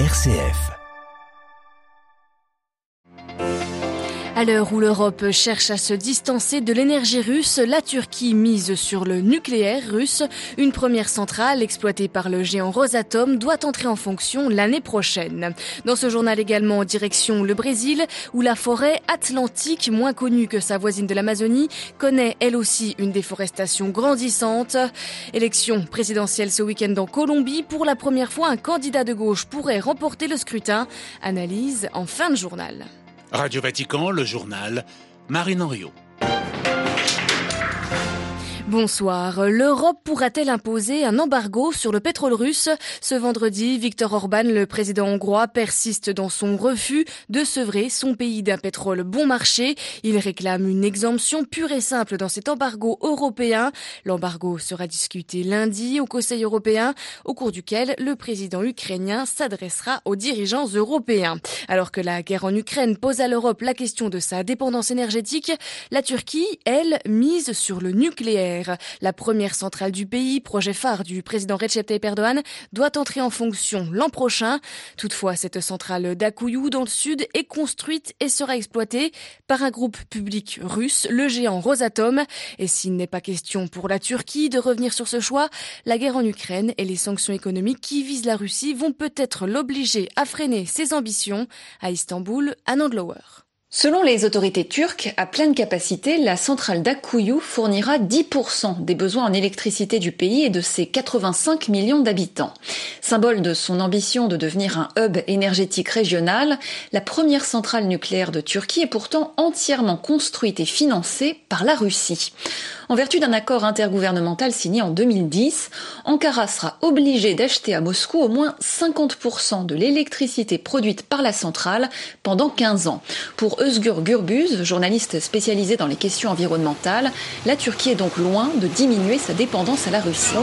RCF. À l'heure où l'Europe cherche à se distancer de l'énergie russe, la Turquie mise sur le nucléaire russe. Une première centrale exploitée par le géant Rosatom doit entrer en fonction l'année prochaine. Dans ce journal également, en direction le Brésil, où la forêt atlantique, moins connue que sa voisine de l'Amazonie, connaît elle aussi une déforestation grandissante. Élection présidentielle ce week-end en Colombie. Pour la première fois, un candidat de gauche pourrait remporter le scrutin. Analyse en fin de journal. Radio Vatican, le journal, Marine Henriot. Bonsoir. L'Europe pourra-t-elle imposer un embargo sur le pétrole russe ? Ce vendredi, Viktor Orban, le président hongrois, persiste dans son refus de sevrer son pays d'un pétrole bon marché. Il réclame une exemption pure et simple dans cet embargo européen. L'embargo sera discuté lundi au Conseil européen, au cours duquel le président ukrainien s'adressera aux dirigeants européens. Alors que la guerre en Ukraine pose à l'Europe la question de sa dépendance énergétique, la Turquie, elle, mise sur le nucléaire. La première centrale du pays, projet phare du président Recep Tayyip Erdogan, doit entrer en fonction l'an prochain. Toutefois, cette centrale d'Akuyu, dans le sud, est construite et sera exploitée par un groupe public russe, le géant Rosatom. Et s'il n'est pas question pour la Turquie de revenir sur ce choix, la guerre en Ukraine et les sanctions économiques qui visent la Russie vont peut-être l'obliger à freiner ses ambitions. À Istanbul, Anand Lower. Selon les autorités turques, à pleine capacité, la centrale d'Akuyu fournira 10% des besoins en électricité du pays et de ses 85 millions d'habitants. Symbole de son ambition de devenir un hub énergétique régional, la première centrale nucléaire de Turquie est pourtant entièrement construite et financée par la Russie. En vertu d'un accord intergouvernemental signé en 2010, Ankara sera obligée d'acheter à Moscou au moins 50% de l'électricité produite par la centrale pendant 15 ans. Pour Özgür Gürbüz, journaliste spécialisé dans les questions environnementales, la Turquie est donc loin de diminuer sa dépendance à la Russie.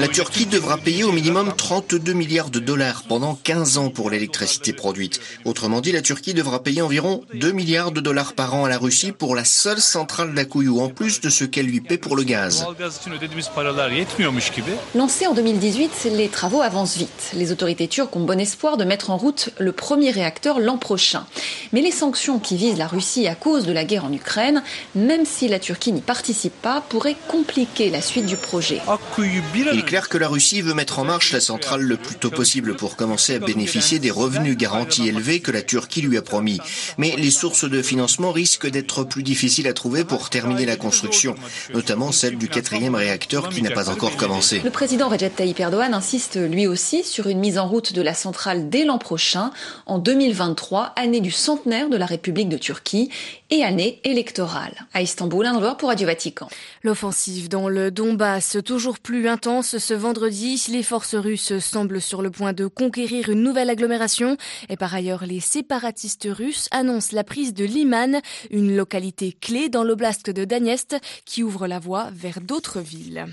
La Turquie devra payer au minimum 32 milliards de dollars pendant 15 ans pour l'électricité produite. Autrement dit, la Turquie devra payer environ 2 milliards de dollars par an à la Russie pour la seule centrale d'Akuyu, en plus de ce qu'elle lui paie pour le gaz. Lancés en 2018, les travaux avancent vite. Les autorités turques ont bon espoir de mettre en route le premier réacteur l'an prochain. Mais les sanctions qui vise la Russie à cause de la guerre en Ukraine, même si la Turquie n'y participe pas, pourrait compliquer la suite du projet. Il est clair que la Russie veut mettre en marche la centrale le plus tôt possible pour commencer à bénéficier des revenus garantis élevés que la Turquie lui a promis. Mais les sources de financement risquent d'être plus difficiles à trouver pour terminer la construction, notamment celle du 4e réacteur qui n'a pas encore commencé. Le président Recep Tayyip Erdogan insiste lui aussi sur une mise en route de la centrale dès l'an prochain, en 2023, année du centenaire de la République de Turquie et année électorale. À Istanbul, un endroit pour Radio Vatican. L'offensive dans le Donbass, toujours plus intense ce vendredi. Les forces russes semblent sur le point de conquérir une nouvelle agglomération. Et par ailleurs, les séparatistes russes annoncent la prise de Liman, une localité clé dans l'oblast de Donetsk qui ouvre la voie vers d'autres villes.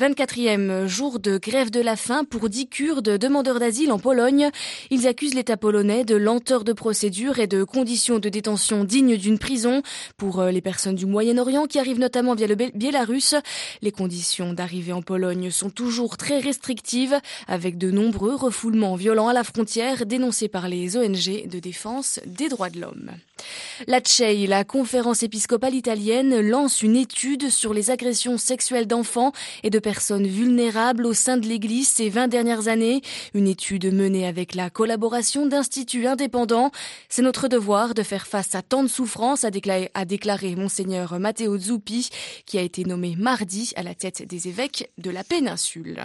24e jour de grève de la faim pour 10 Kurdes demandeurs d'asile en Pologne. Ils accusent l'État polonais de lenteur de procédure et de conditions de détention dignes d'une prison. Pour les personnes du Moyen-Orient qui arrivent notamment via le Bielarus, les conditions d'arrivée en Pologne sont toujours très restrictives, avec de nombreux refoulements violents à la frontière dénoncés par les ONG de défense des droits de l'homme. La CEI, la conférence épiscopale italienne, lance une étude sur les agressions sexuelles d'enfants et de personnes vulnérables au sein de l'Église ces 20 dernières années. Une étude menée avec la collaboration d'instituts indépendants. C'est notre devoir de faire face à tant de souffrances, a déclaré Monseigneur Matteo Zuppi, qui a été nommé mardi à la tête des évêques de la péninsule.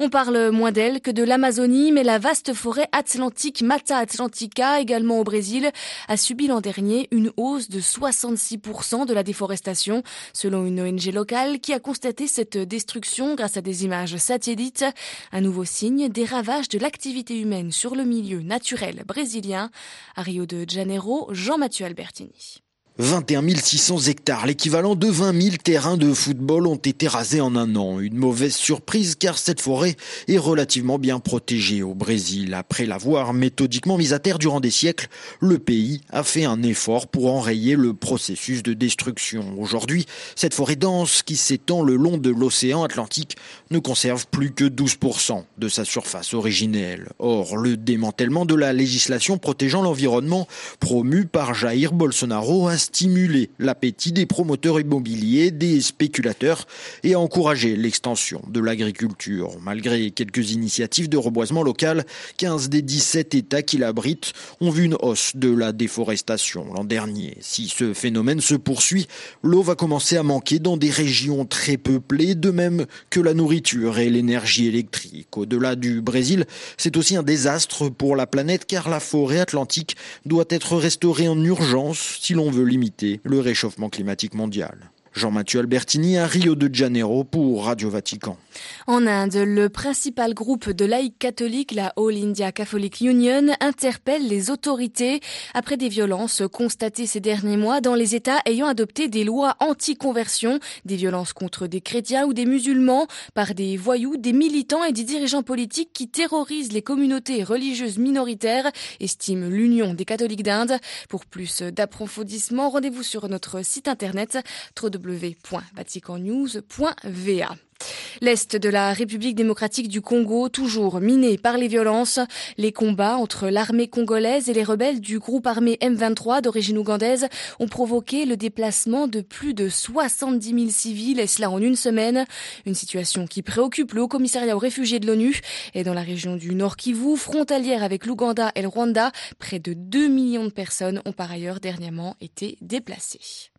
On parle moins d'elle que de l'Amazonie, mais la vaste forêt atlantique Mata Atlantica, également au Brésil, a subi l'an dernier une hausse de 66% de la déforestation, selon une ONG locale qui a constaté cette destruction grâce à des images satellites. Un nouveau signe des ravages de l'activité humaine sur le milieu naturel brésilien. À Rio de Janeiro, Jean-Mathieu Albertini. 21 600 hectares, l'équivalent de 20 000 terrains de football ont été rasés en un an. Une mauvaise surprise car cette forêt est relativement bien protégée au Brésil. Après l'avoir méthodiquement mise à terre durant des siècles, le pays a fait un effort pour enrayer le processus de destruction. Aujourd'hui, cette forêt dense qui s'étend le long de l'océan Atlantique ne conserve plus que 12% de sa surface originelle. Or, le démantèlement de la législation protégeant l'environnement promue par Jair Bolsonaro a stimuler l'appétit des promoteurs immobiliers, des spéculateurs et à encourager l'extension de l'agriculture. Malgré quelques initiatives de reboisement local, 15 des 17 États qui l'abritent ont vu une hausse de la déforestation l'an dernier. Si ce phénomène se poursuit, l'eau va commencer à manquer dans des régions très peuplées, de même que la nourriture et l'énergie électrique. Au-delà du Brésil, c'est aussi un désastre pour la planète car la forêt atlantique doit être restaurée en urgence si l'on veut limiter le réchauffement climatique mondial. Jean-Mathieu Albertini à Rio de Janeiro pour Radio Vatican. En Inde, le principal groupe de laïcs catholiques, la All India Catholic Union, interpelle les autorités après des violences constatées ces derniers mois dans les États ayant adopté des lois anti-conversion, des violences contre des chrétiens ou des musulmans par des voyous, des militants et des dirigeants politiques qui terrorisent les communautés religieuses minoritaires, estime l'Union des catholiques d'Inde. Pour plus d'approfondissement, rendez-vous sur notre site internet www.vaticannews.va. L'Est de la République démocratique du Congo, toujours miné par les violences. Les combats entre l'armée congolaise et les rebelles du groupe armé M23 d'origine ougandaise ont provoqué le déplacement de plus de 70 000 civils, et cela en une semaine. Une situation qui préoccupe le Haut-Commissariat aux réfugiés de l'ONU. Et dans la région du Nord-Kivu, frontalière avec l'Ouganda et le Rwanda, près de 2 millions de personnes ont par ailleurs dernièrement été déplacées.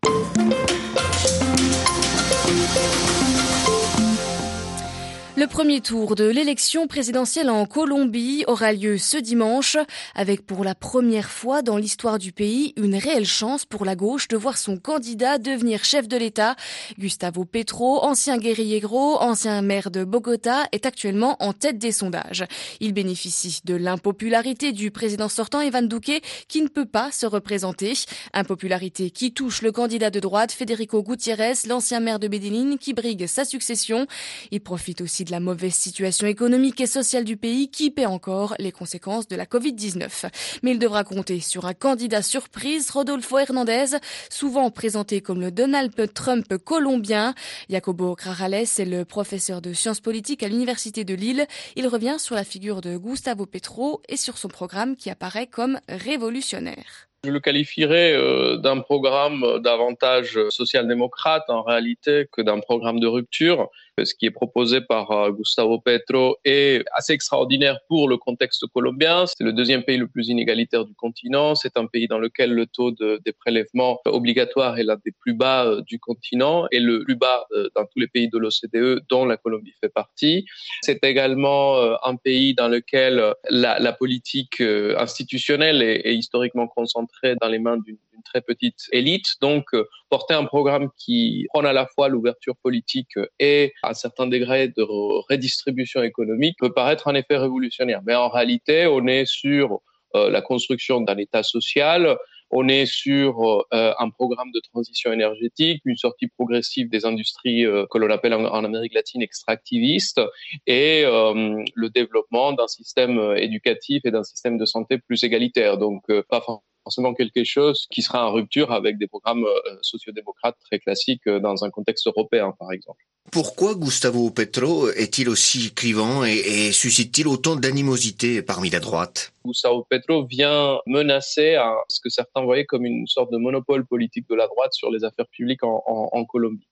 Le premier tour de l'élection présidentielle en Colombie aura lieu ce dimanche, avec pour la première fois dans l'histoire du pays une réelle chance pour la gauche de voir son candidat devenir chef de l'État. Gustavo Petro, ancien guérillero, ancien maire de Bogota, est actuellement en tête des sondages. Il bénéficie de l'impopularité du président sortant Iván Duque, qui ne peut pas se représenter. Impopularité qui touche le candidat de droite Federico Gutiérrez, l'ancien maire de Medellín, qui brigue sa succession. Il profite aussi de la mauvaise situation économique et sociale du pays qui paie encore les conséquences de la Covid-19. Mais il devra compter sur un candidat surprise, Rodolfo Hernandez, souvent présenté comme le Donald Trump colombien. Jacobo Carrales est le professeur de sciences politiques à l'Université de Lille. Il revient sur la figure de Gustavo Petro et sur son programme qui apparaît comme révolutionnaire. Je le qualifierais d'un programme davantage social-démocrate en réalité que d'un programme de rupture. Ce qui est proposé par Gustavo Petro est assez extraordinaire pour le contexte colombien. C'est le deuxième pays le plus inégalitaire du continent. C'est un pays dans lequel le taux des prélèvements obligatoires est l'un des plus bas du continent et le plus bas dans tous les pays de l'OCDE dont la Colombie fait partie. C'est également un pays dans lequel la politique institutionnelle est historiquement concentrée dans les mains d'une très petite élite. Donc, porter un programme qui prône à la fois l'ouverture politique et un certain degré de redistribution économique peut paraître en effet révolutionnaire. Mais en réalité, on est sur la construction d'un État social, on est sur un programme de transition énergétique, une sortie progressive des industries que l'on appelle en Amérique latine extractivistes et le développement d'un système éducatif et d'un système de santé plus égalitaire. Donc, pas forcément quelque chose qui sera en rupture avec des programmes sociodémocrates très classiques dans un contexte européen, par exemple. Pourquoi Gustavo Petro est-il aussi clivant et suscite-t-il autant d'animosité parmi la droite ? Gustavo Petro vient menacer à ce que certains voyaient comme une sorte de monopole politique de la droite sur les affaires publiques en Colombie.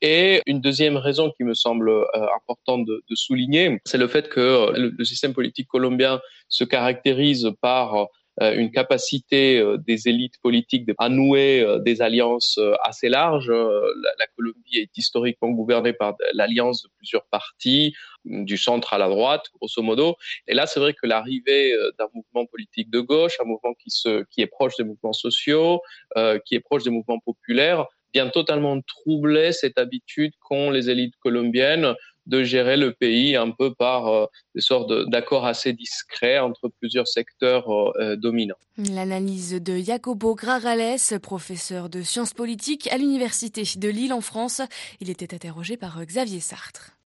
Et une deuxième raison qui me semble importante de souligner, c'est le fait que le système politique colombien se caractérise par une capacité des élites politiques à nouer des alliances assez larges. La Colombie est historiquement gouvernée par l'alliance de plusieurs partis, du centre à la droite, grosso modo. Et là, c'est vrai que l'arrivée d'un mouvement politique de gauche, un mouvement qui est proche des mouvements sociaux, qui est proche des mouvements populaires, vient totalement troubler cette habitude qu'ont les élites colombiennes de gérer le pays un peu par des sortes d'accords assez discrets entre plusieurs secteurs dominants. L'analyse de Jacobo Carrales, professeur de sciences politiques à l'Université de Lille en France. Il était interrogé par Xavier Sartre.